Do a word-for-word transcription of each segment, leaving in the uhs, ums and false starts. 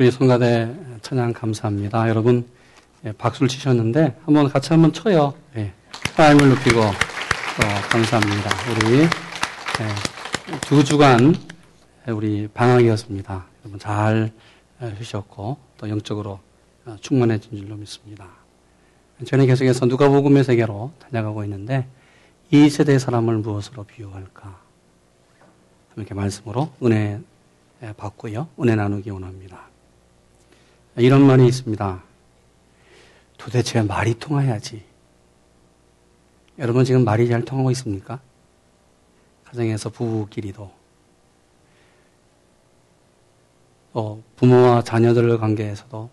우리 성가대 찬양 감사합니다. 여러분 예, 박수를 치셨는데 한번 같이 한번 쳐요. 예, 하나님을 높이고 어, 감사합니다. 우리 예, 두 주간 우리 방학이었습니다. 여러분 잘 쉬셨고 또 영적으로 충만해진 줄로 믿습니다. 저는 계속해서 누가복음의 세계로 다녀가고 있는데 이 세대의 사람을 무엇으로 비유할까? 이렇게 말씀으로 은혜 받고요. 은혜 나누기 원합니다. 이런 말이 있습니다. 도대체 말이 통해야지. 여러분 지금 말이 잘 통하고 있습니까? 가정에서 부부끼리도 또 부모와 자녀들 관계에서도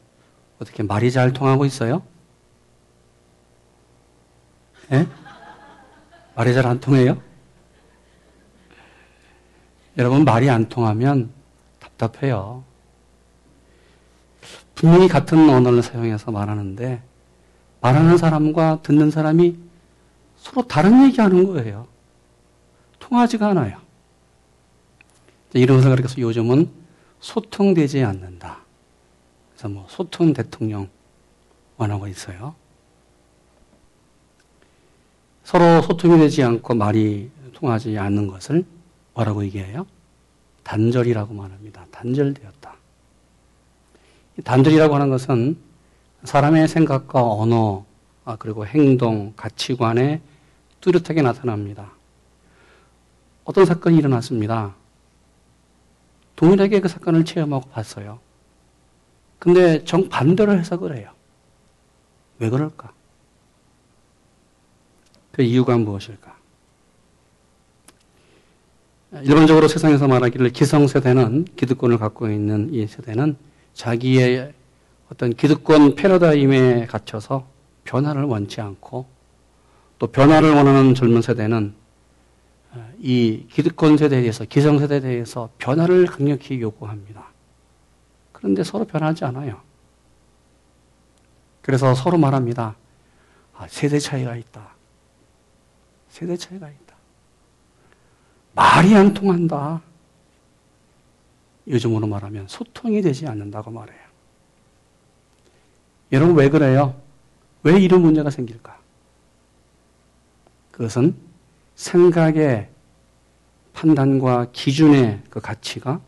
어떻게 말이 잘 통하고 있어요? 예? 말이 잘 안 통해요? 여러분 말이 안 통하면 답답해요. 분명히 같은 언어를 사용해서 말하는데 말하는 사람과 듣는 사람이 서로 다른 얘기하는 거예요. 통하지가 않아요. 이런 것을 가리켜서 요즘은 소통되지 않는다. 그래서 뭐 소통 대통령 원하고 있어요. 서로 소통이 되지 않고 말이 통하지 않는 것을 뭐라고 얘기해요? 단절이라고 말합니다. 단절되었다. 이 단절이라고 하는 것은 사람의 생각과 언어, 아, 그리고 행동, 가치관에 뚜렷하게 나타납니다. 어떤 사건이 일어났습니다. 동일하게 그 사건을 체험하고 봤어요. 근데 정반대로 해석을 해요. 왜 그럴까? 그 이유가 무엇일까? 일반적으로 세상에서 말하기를 기성세대는, 기득권을 갖고 있는 이 세대는 자기의 어떤 기득권 패러다임에 갇혀서 변화를 원치 않고, 또 변화를 원하는 젊은 세대는 이 기득권 세대에 대해서, 기성세대에 대해서 변화를 강력히 요구합니다. 그런데 서로 변하지 않아요. 그래서 서로 말합니다. 아, 세대 차이가 있다. 세대 차이가 있다. 말이 안 통한다. 요즘으로 말하면 소통이 되지 않는다고 말해요. 여러분 왜 그래요? 왜 이런 문제가 생길까? 그것은 생각의 판단과 기준의 그 가치가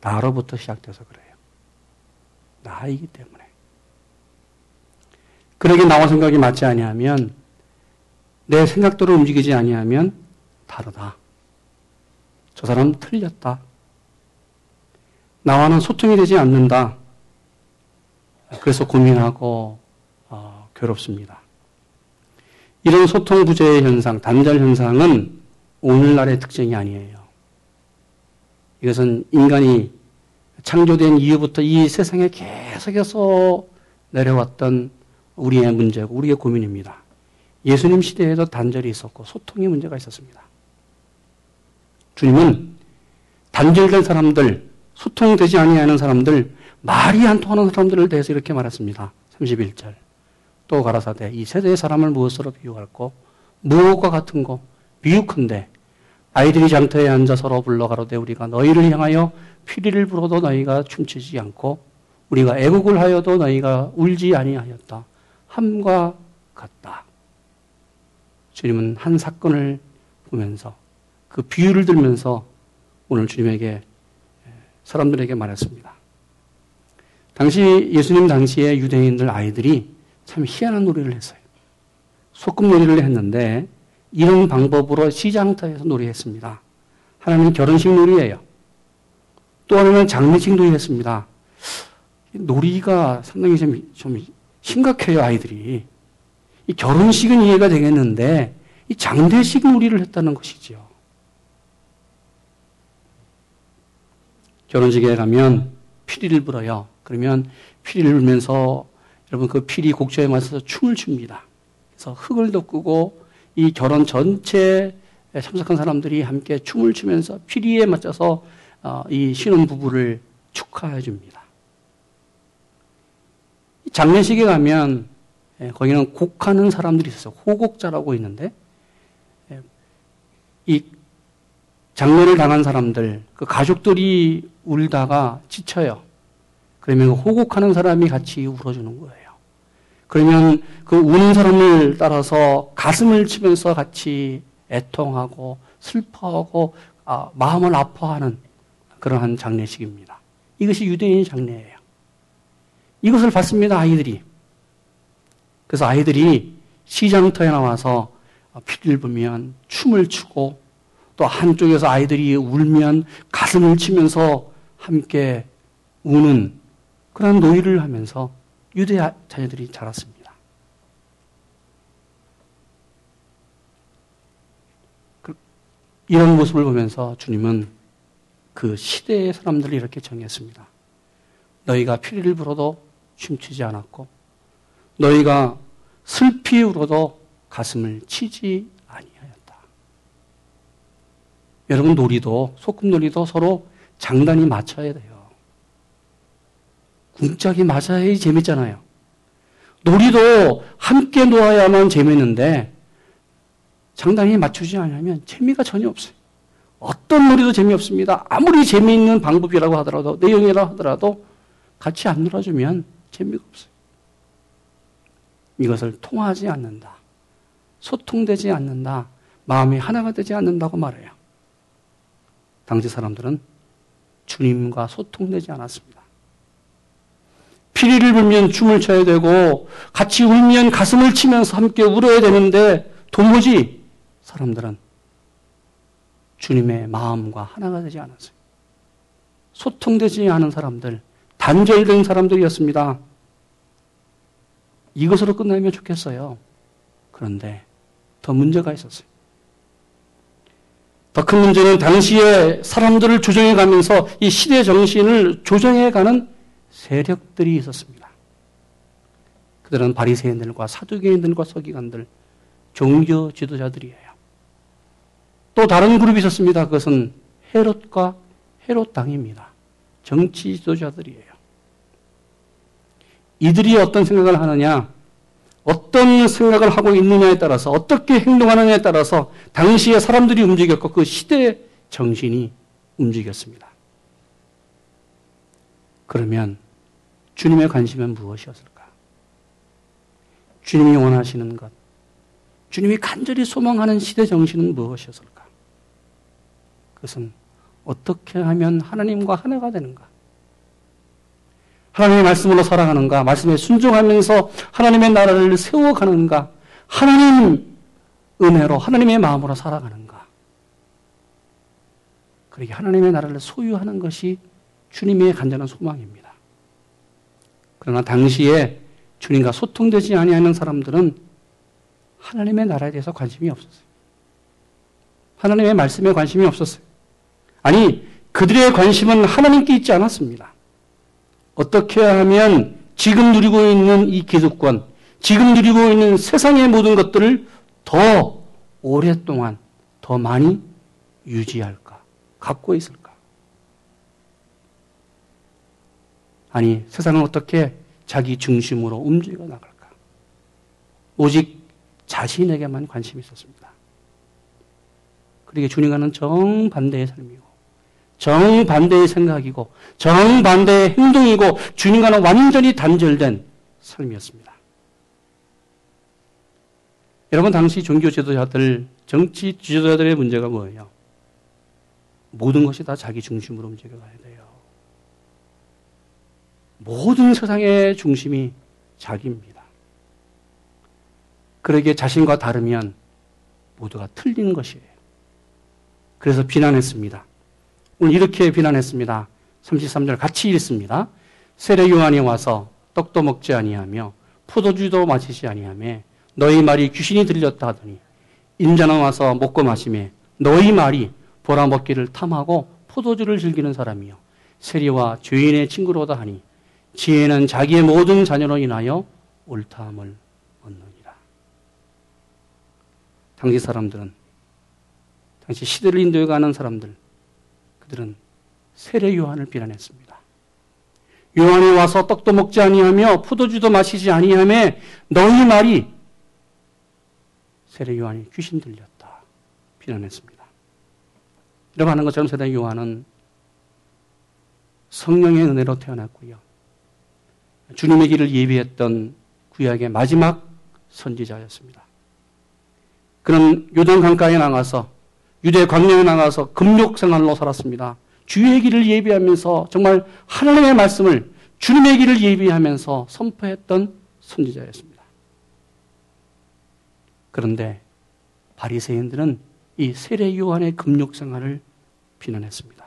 나로부터 시작돼서 그래요. 나이기 때문에. 그러게 나와 생각이 맞지 아니하면, 내 생각대로 움직이지 아니하면 다르다. 저 사람 틀렸다. 나와는 소통이 되지 않는다. 그래서 고민하고 어, 괴롭습니다. 이런 소통 부재의 현상, 단절 현상은 오늘날의 특징이 아니에요. 이것은 인간이 창조된 이후부터 이 세상에 계속해서 내려왔던 우리의 문제고 우리의 고민입니다. 예수님 시대에도 단절이 있었고 소통의 문제가 있었습니다. 주님은 단절된 사람들, 소통되지 아니하는 사람들, 말이 안 통하는 사람들을 대해서 이렇게 말했습니다. 삼십일 절. 또 가라사대 이 세대의 사람을 무엇으로 비유할꼬? 무엇과 같은 거? 미혹한데 아이들이 장터에 앉아 서로 불러 가로되 우리가 너희를 향하여 피리를 불어도 너희가 춤추지 않고 우리가 애국을 하여도 너희가 울지 아니하였다. 함과 같다. 주님은 한 사건을 보면서 그 비유를 들면서 오늘 주님에게, 사람들에게 말했습니다. 당시, 예수님 당시에 유대인들 아이들이 참 희한한 놀이를 했어요. 소꿉 놀이를 했는데, 이런 방법으로 시장터에서 놀이했습니다. 하나는 결혼식 놀이예요. 또 하나는 장례식 놀이했습니다. 놀이가 상당히 좀, 좀 심각해요, 아이들이. 이 결혼식은 이해가 되겠는데, 이 장례식 놀이를 했다는 것이지요. 결혼식에 가면 피리를 불어요. 그러면 피리를 불면서 여러분 그 피리 곡조에 맞춰서 춤을 춥니다. 그래서 흙을 덮고 이 결혼 전체에 참석한 사람들이 함께 춤을 추면서 피리에 맞춰서 이 신혼부부를 축하해 줍니다. 장례식에 가면 거기는 곡하는 사람들이 있어요. 호곡자라고 있는데 이 장례를 당한 사람들, 그 가족들이 울다가 지쳐요. 그러면 호곡하는 사람이 같이 울어주는 거예요. 그러면 그 우는 사람을 따라서 가슴을 치면서 같이 애통하고 슬퍼하고 아, 마음을 아파하는 그러한 장례식입니다. 이것이 유대인의 장례예요. 이것을 봤습니다, 아이들이. 그래서 아이들이 시장터에 나와서 피를 보면 춤을 추고 또 한쪽에서 아이들이 울면 가슴을 치면서 함께 우는 그런 놀이를 하면서 유대 자녀들이 자랐습니다. 이런 모습을 보면서 주님은 그 시대의 사람들을 이렇게 정했습니다. 너희가 피리를 불어도 춤추지 않았고 너희가 슬피 울어도 가슴을 치지 아니하였다. 여러분, 놀이도 소꿉놀이도 서로 장단이 맞춰야 돼요. 궁짝이 맞아야 재밌잖아요. 놀이도 함께 놀아야만 재밌는데 장단이 맞추지 않으면 재미가 전혀 없어요. 어떤 놀이도 재미없습니다. 아무리 재미있는 방법이라고 하더라도 내용이라고 하더라도 같이 안 놀아주면 재미가 없어요. 이것을 통하지 않는다. 소통되지 않는다. 마음이 하나가 되지 않는다고 말해요. 당시 사람들은 주님과 소통되지 않았습니다. 피리를 불면 춤을 춰야 되고 같이 울면 가슴을 치면서 함께 울어야 되는데 도무지 사람들은 주님의 마음과 하나가 되지 않았어요. 소통되지 않은 사람들, 단절된 사람들이었습니다. 이것으로 끝나면 좋겠어요. 그런데 더 문제가 있었어요. 더 큰 문제는 당시에 사람들을 조정해가면서 이 시대 정신을 조정해가는 세력들이 있었습니다. 그들은 바리새인들과 사두개인들과 서기관들, 종교 지도자들이에요. 또 다른 그룹이 있었습니다. 그것은 헤롯과 헤롯당입니다. 정치 지도자들이에요. 이들이 어떤 생각을 하느냐, 어떤 생각을 하고 있느냐에 따라서 어떻게 행동하느냐에 따라서 당시의 사람들이 움직였고 그 시대의 정신이 움직였습니다. 그러면 주님의 관심은 무엇이었을까? 주님이 원하시는 것, 주님이 간절히 소망하는 시대 정신은 무엇이었을까? 그것은 어떻게 하면 하나님과 하나가 되는가? 하나님의 말씀으로 살아가는가? 말씀에 순종하면서 하나님의 나라를 세워가는가? 하나님 은혜로 하나님의 마음으로 살아가는가? 그렇게 하나님의 나라를 소유하는 것이 주님의 간절한 소망입니다. 그러나 당시에 주님과 소통되지 아니하는 사람들은 하나님의 나라에 대해서 관심이 없었어요. 하나님의 말씀에 관심이 없었어요. 아니, 그들의 관심은 하나님께 있지 않았습니다. 어떻게 하면 지금 누리고 있는 이 기득권, 지금 누리고 있는 세상의 모든 것들을 더 오랫동안 더 많이 유지할까, 갖고 있을까? 아니, 세상은 어떻게 자기 중심으로 움직여 나갈까? 오직 자신에게만 관심이 있었습니다. 그러기에 주님과는 정반대의 삶이고 정반대의 생각이고 정반대의 행동이고 주님과는 완전히 단절된 삶이었습니다. 여러분, 당시 종교 지도자들, 정치 지도자들의 문제가 뭐예요? 모든 것이 다 자기 중심으로 움직여가야 돼요. 모든 세상의 중심이 자기입니다. 그러기에 자신과 다르면 모두가 틀린 것이에요. 그래서 비난했습니다. 오늘 이렇게 비난했습니다. 삼십삼 절 같이 읽습니다. 세례 요한이 와서 떡도 먹지 아니하며 포도주도 마시지 아니하며 너희 말이 귀신이 들렸다 하더니 인자는 와서 먹고 마시며 너희 말이 보라 먹기를 탐하고 포도주를 즐기는 사람이요 세리와 죄인의 친구로다 하니 지혜는 자기의 모든 자녀로 인하여 옳다함을 얻느니라. 당시 사람들은, 당시 시대를 인도해가는 사람들, 그들은 세례 요한을 비난했습니다. 요한이 와서 떡도 먹지 아니하며 포도주도 마시지 아니하며 너희 말이 세례 요한이 귀신 들렸다 비난했습니다. 이렇게 하는 것처럼 세례 요한은 성령의 은혜로 태어났고요. 주님의 길을 예비했던 구약의 마지막 선지자였습니다. 그는 요단 강가에 나가서 유대 광야에 나가서 금욕 생활로 살았습니다. 주의 길을 예비하면서 정말 하나님의 말씀을 주님의 길을 예비하면서 선포했던 선지자였습니다. 그런데 바리새인들은 이 세례 요한의 금욕 생활을 비난했습니다.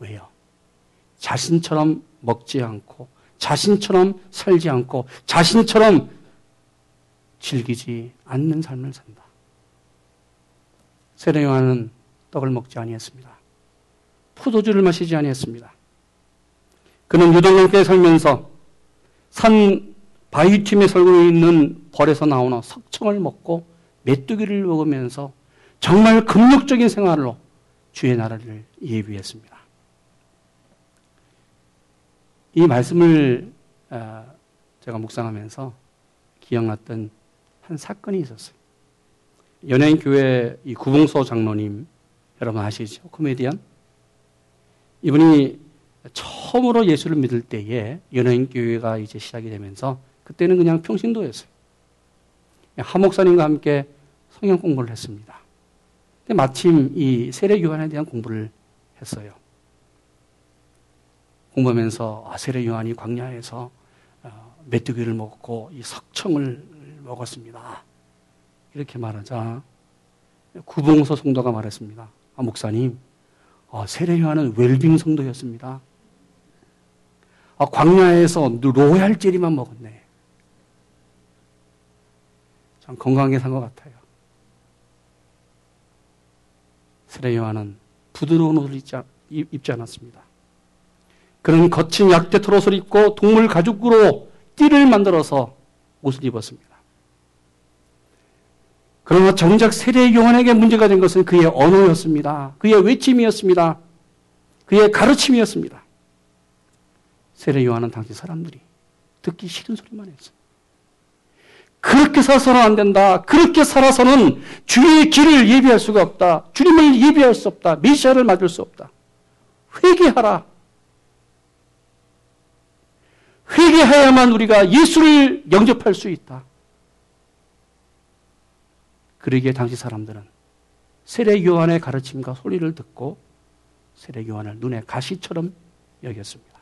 왜요? 자신처럼 먹지 않고 자신처럼 살지 않고 자신처럼 즐기지 않는 삶을 산다. 세례 요한은 떡을 먹지 아니했습니다. 포도주를 마시지 아니했습니다. 그는 요단 강가에 살면서 산 바위틈에 설고 있는 벌에서 나오는 석청을 먹고 메뚜기를 먹으면서 정말 금욕적인 생활로 주의 나라를 예비했습니다. 이 말씀을 제가 묵상하면서 기억났던 한 사건이 있었어요. 연예인 교회 이 구봉서 장로님, 여러분 아시죠? 코미디언. 이분이 처음으로 예수를 믿을 때에 연예인 교회가 이제 시작이 되면서 그때는 그냥 평신도였어요. 한 목사님과 함께 성경 공부를 했습니다. 근데 마침 이 세례 요한에 대한 공부를 했어요. 공부하면서 아, 세례 요한이 광야에서 어, 메뚜기를 먹고 이 석청을 먹었습니다. 이렇게 말하자 구봉서 성도가 말했습니다. 아, 목사님, 아, 세례 요한은 웰빙 성도였습니다. 아, 광야에서 로얄 젤리만 먹었네. 참 건강하게 산 것 같아요. 세례 요한은 부드러운 옷을 입지, 입지 않았습니다. 그는 거친 약대 털옷을 입고 동물 가죽으로 띠를 만들어서 옷을 입었습니다. 그러나 정작 세례 요한에게 문제가 된 것은 그의 언어였습니다. 그의 외침이었습니다. 그의 가르침이었습니다. 세례 요한은 당시 사람들이 듣기 싫은 소리만 했어요. 그렇게 살아서는 안 된다. 그렇게 살아서는 주의 길을 예비할 수가 없다. 주님을 예비할 수 없다. 메시아를 맞을 수 없다. 회개하라. 회개해야만 우리가 예수를 영접할 수 있다. 그러기에 당시 사람들은 세례 요한의 가르침과 소리를 듣고 세례 요한을 눈에 가시처럼 여겼습니다.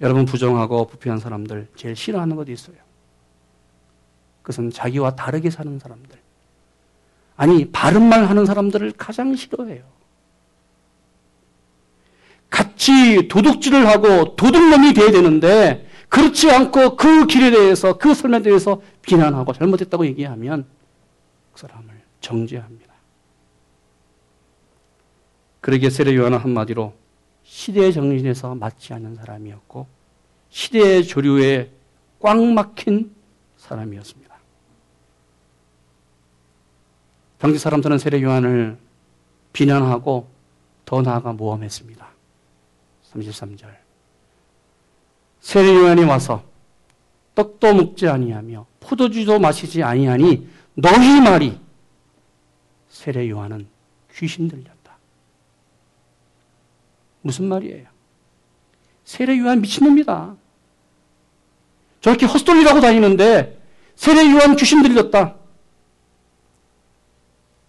여러분, 부정하고 부패한 사람들 제일 싫어하는 것도 있어요. 그것은 자기와 다르게 사는 사람들, 아니 바른 말 하는 사람들을 가장 싫어해요. 같이 도둑질을 하고 도둑놈이 돼야 되는데 그렇지 않고 그 길에 대해서, 그 삶에 대해서 비난하고 잘못했다고 얘기하면 그 사람을 정죄합니다. 그러기에 세례 요한은 한마디로 시대의 정신에서 맞지 않는 사람이었고 시대의 조류에 꽉 막힌 사람이었습니다. 당시 사람들은 세례 요한을 비난하고 더 나아가 모함했습니다. 삼십삼 절. 세례 요한이 와서 떡도 먹지 아니하며 포도주도 마시지 아니하니 너희 말이, 세례 요한은 귀신 들렸다. 무슨 말이에요? 세례 요한 미친놈이다. 저렇게 헛소리라고 다니는데 세례 요한 귀신 들렸다.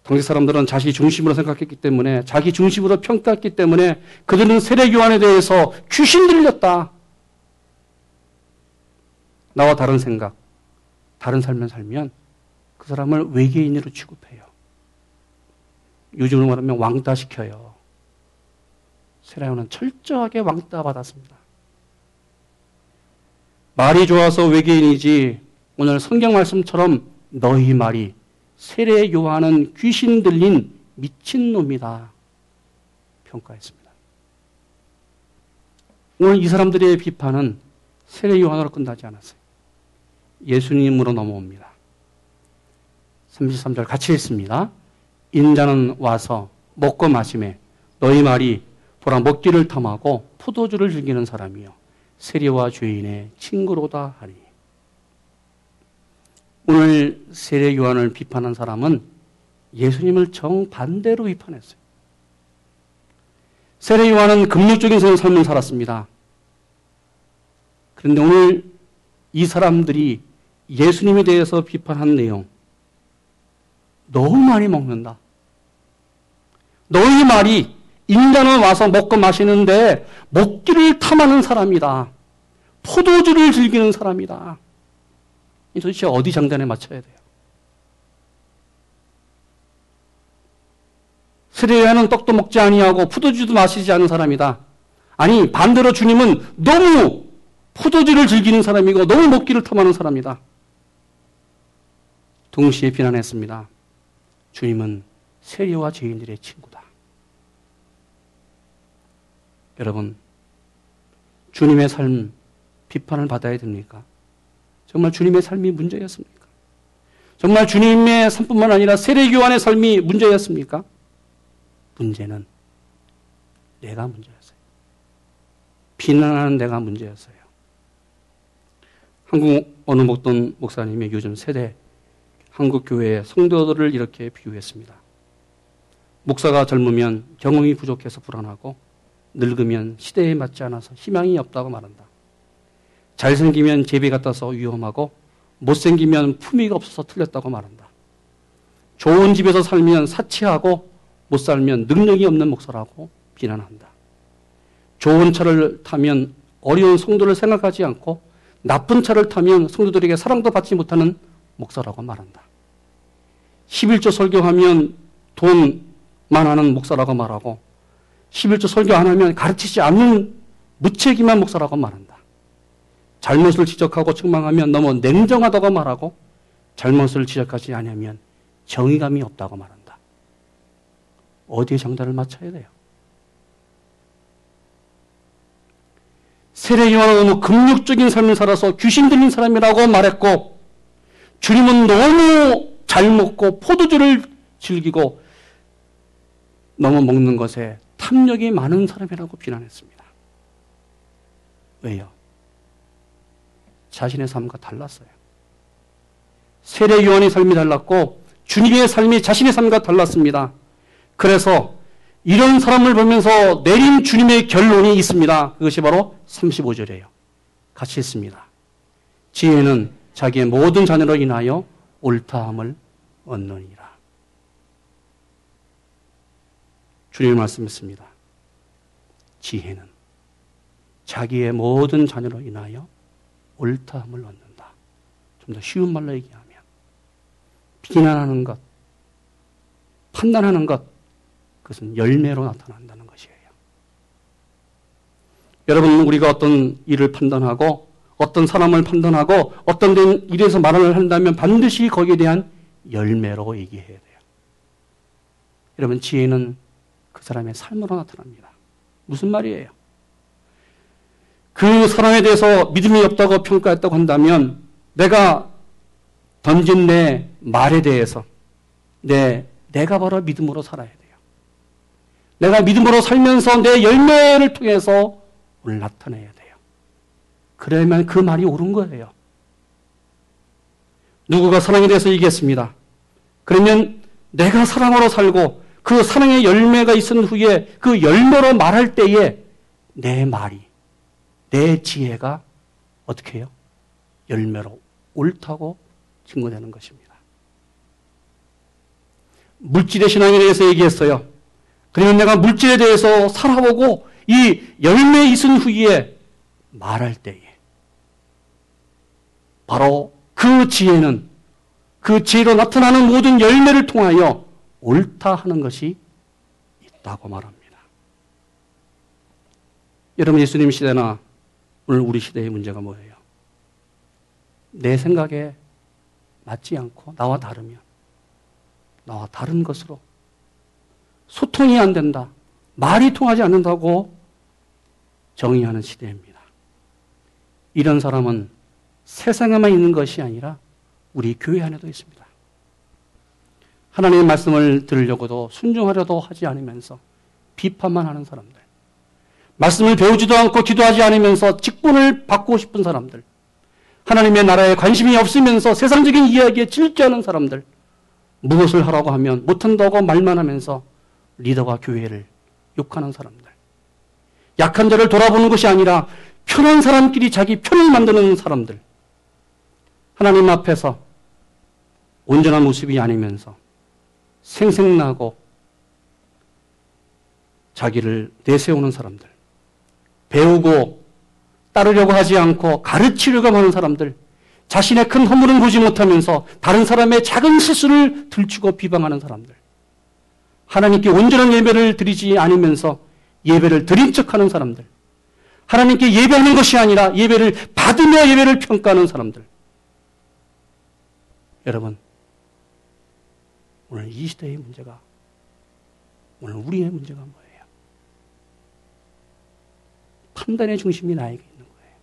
당시 사람들은 자기 중심으로 생각했기 때문에, 자기 중심으로 평가했기 때문에 그들은 세례 요한에 대해서 귀신 들렸다, 나와 다른 생각, 다른 삶을 살면 그 사람을 외계인으로 취급해요. 요즘으로 말하면 왕따시켜요. 세례 요한은 철저하게 왕따받았습니다. 말이 좋아서 외계인이지, 오늘 성경 말씀처럼 너희 말이, 세례 요한은 귀신 들린 미친놈이다 평가했습니다. 오늘 이 사람들의 비판은 세례 요한으로 끝나지 않았어요. 예수님으로 넘어옵니다. 삼십삼 절 같이 읽습니다. 인자는 와서 먹고 마시매 너희 말이, 보라 먹기를 탐하고 포도주를 즐기는 사람이요 세리와 죄인의 친구로다 하니. 오늘 세례 요한을 비판한 사람은 예수님을 정반대로 비판했어요. 세례 요한은 금욕적인 삶을 살았습니다. 그런데 오늘 이 사람들이 예수님에 대해서 비판한 내용, 너무 많이 먹는다. 너희 말이 인간은 와서 먹고 마시는데 먹기를 탐하는 사람이다. 포도주를 즐기는 사람이다. 도대체 어디 장단에 맞춰야 돼요? 스레야는 떡도 먹지 아니하고 포도주도 마시지 않은 사람이다. 아니, 반대로 주님은 너무 포도주를 즐기는 사람이고 너무 먹기를 탐하는 사람이다. 동시에 비난했습니다. 주님은 세리와 죄인들의 친구다. 여러분, 주님의 삶 비판을 받아야 됩니까? 정말 주님의 삶이 문제였습니까? 정말 주님의 삶뿐만 아니라 세례교 안의 삶이 문제였습니까? 문제는 내가 문제였어요. 비난하는 내가 문제였어요. 한국 어느 목돈 목사님이 요즘 세대 한국교회의 성도들을 이렇게 비유했습니다. 목사가 젊으면 경험이 부족해서 불안하고 늙으면 시대에 맞지 않아서 희망이 없다고 말한다. 잘생기면 제비 같아서 위험하고 못생기면 품위가 없어서 틀렸다고 말한다. 좋은 집에서 살면 사치하고 못 살면 능력이 없는 목사라고 비난한다. 좋은 차를 타면 어려운 성도를 생각하지 않고 나쁜 차를 타면 성도들에게 사랑도 받지 못하는 목사라고 말한다. 십일조 설교하면 돈만 하는 목사라고 말하고 십일조 설교 안 하면 가르치지 않는 무책임한 목사라고 말한다. 잘못을 지적하고 책망하면 너무 냉정하다고 말하고 잘못을 지적하지 않으면 정의감이 없다고 말한다. 어디에 정답을 맞춰야 돼요? 세례요한은 너무 금욕적인 삶을 살아서 귀신 들린 사람이라고 말했고 주님은 너무 잘 먹고 포도주를 즐기고 너무 먹는 것에 탐욕이 많은 사람이라고 비난했습니다. 왜요? 자신의 삶과 달랐어요. 세례 요한의 삶이 달랐고 주님의 삶이 자신의 삶과 달랐습니다. 그래서 이런 사람을 보면서 내린 주님의 결론이 있습니다. 그것이 바로 삼십오절이에요. 같이 읽습니다. 지혜는 자기의 모든 자녀로 인하여 옳다함을 얻느니라. 주님의 말씀했습니다. 지혜는 자기의 모든 자녀로 인하여 옳다함을 얻는다. 좀 더 쉬운 말로 얘기하면 비난하는 것, 판단하는 것, 그것은 열매로 나타난다는 것이에요. 여러분, 우리가 어떤 일을 판단하고 어떤 사람을 판단하고 어떤 일에서 말을 한다면 반드시 거기에 대한 열매로 얘기해야 돼요. 여러분, 지혜는 그 사람의 삶으로 나타납니다. 무슨 말이에요? 그 사람에 대해서 믿음이 없다고 평가했다고 한다면 내가 던진 내 말에 대해서 내, 내가 바로 믿음으로 살아야 돼요. 내가 믿음으로 살면서 내 열매를 통해서 오늘 나타내야 돼요. 그래야만 그 말이 옳은 거예요. 누구가 사랑에 대해서 얘기했습니다. 그러면 내가 사랑으로 살고 그 사랑의 열매가 있은 후에 그 열매로 말할 때에 내 말이 내 지혜가 어떻게 해요? 열매로 옳다고 증거되는 것입니다. 물질의 신앙에 대해서 얘기했어요. 그러면 내가 물질에 대해서 살아보고 이 열매 있은 후에 말할 때에 바로 그 지혜는 그 지혜로 나타나는 모든 열매를 통하여 옳다 하는 것이 있다고 말합니다. 여러분, 예수님 시대나 오늘 우리 시대의 문제가 뭐예요? 내 생각에 맞지 않고 나와 다르면 나와 다른 것으로 소통이 안 된다, 말이 통하지 않는다고 정의하는 시대입니다. 이런 사람은 세상에만 있는 것이 아니라 우리 교회 안에도 있습니다. 하나님의 말씀을 들으려고도 순종하려도 하지 않으면서 비판만 하는 사람들, 말씀을 배우지도 않고 기도하지 않으면서 직분을 받고 싶은 사람들, 하나님의 나라에 관심이 없으면서 세상적인 이야기에 질주하는 사람들, 무엇을 하라고 하면 못한다고 말만 하면서 리더와 교회를 욕하는 사람들, 약한 자를 돌아보는 것이 아니라 편한 사람끼리 자기 편을 만드는 사람들. 하나님 앞에서 온전한 모습이 아니면서 생색나고 자기를 내세우는 사람들. 배우고 따르려고 하지 않고 가르치려고 하는 사람들. 자신의 큰 허물은 보지 못하면서 다른 사람의 작은 실수를 들추고 비방하는 사람들. 하나님께 온전한 예배를 드리지 않으면서 예배를 드린 척하는 사람들. 하나님께 예배하는 것이 아니라 예배를 받으며 예배를 평가하는 사람들. 여러분, 오늘 이 시대의 문제가, 오늘 우리의 문제가 뭐예요? 판단의 중심이 나에게 있는 거예요.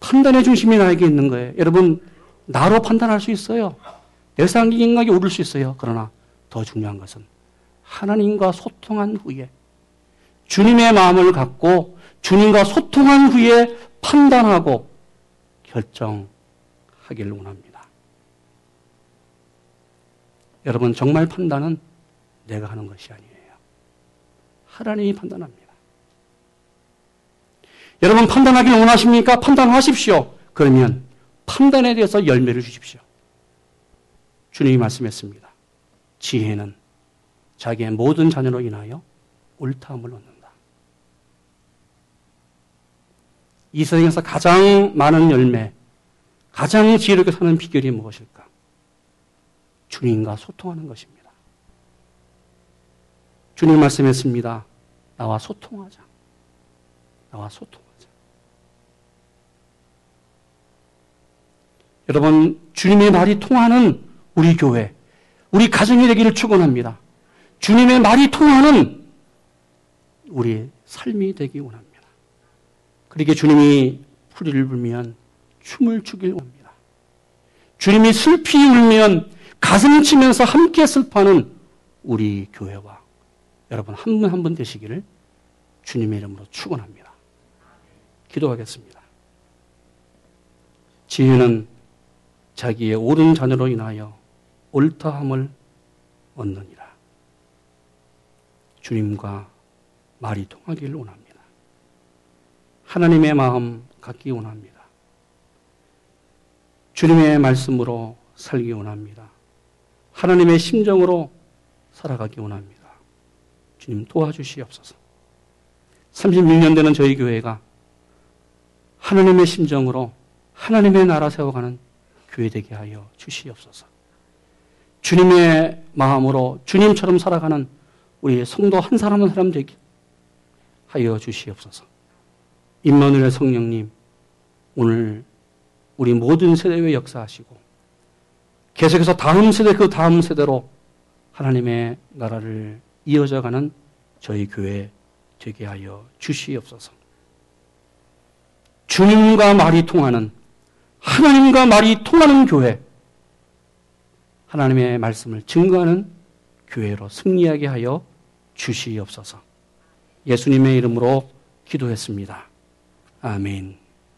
판단의 중심이 나에게 있는 거예요. 여러분, 나로 판단할 수 있어요. 내 생각이 오를 수 있어요. 그러나 더 중요한 것은 하나님과 소통한 후에, 주님의 마음을 갖고 주님과 소통한 후에 판단하고 결정하기를 원합니다. 여러분, 정말 판단은 내가 하는 것이 아니에요. 하나님이 판단합니다. 여러분, 판단하기를 원하십니까? 판단하십시오. 그러면 판단에 대해서 열매를 주십시오. 주님이 말씀했습니다. 지혜는 자기의 모든 자녀로 인하여 옳다함을 얻는다. 이 세상에서 가장 많은 열매, 가장 지혜롭게 사는 비결이 무엇일까? 주님과 소통하는 것입니다. 주님 말씀했습니다. 나와 소통하자. 나와 소통하자. 여러분, 주님의 말이 통하는 우리 교회, 우리 가정이 되기를 축원합니다. 주님의 말이 통하는 우리의 삶이 되기 원합니다. 그렇게 주님이 풀이를 불면 춤을 추길 원합니다. 주님이 슬피 울면 가슴 치면서 함께 슬퍼하는 우리 교회와 여러분 한 분 한 분 되시기를 주님의 이름으로 축원합니다. 기도하겠습니다. 지혜는 자기의 옳은 자녀로 인하여 옳다함을 얻느니라. 주님과 말이 통하기를 원합니다. 하나님의 마음 갖기 원합니다. 주님의 말씀으로 살기 원합니다. 하나님의 심정으로 살아가기 원합니다. 주님 도와주시옵소서. 삼십육 년 되는 저희 교회가 하나님의 심정으로 하나님의 나라 세워가는 교회 되게 하여 주시옵소서. 주님의 마음으로 주님처럼 살아가는 우리 성도 한 사람 한 사람 되게 하여 주시옵소서. 임마누엘의 성령님, 오늘 우리 모든 세대에 역사하시고 계속해서 다음 세대 그 다음 세대로 하나님의 나라를 이어져가는 저희 교회 되게 하여 주시옵소서. 주님과 말이 통하는, 하나님과 말이 통하는 교회, 하나님의 말씀을 증거하는 교회로 승리하게 하여 주시옵소서. 예수님의 이름으로 기도했습니다. 아멘.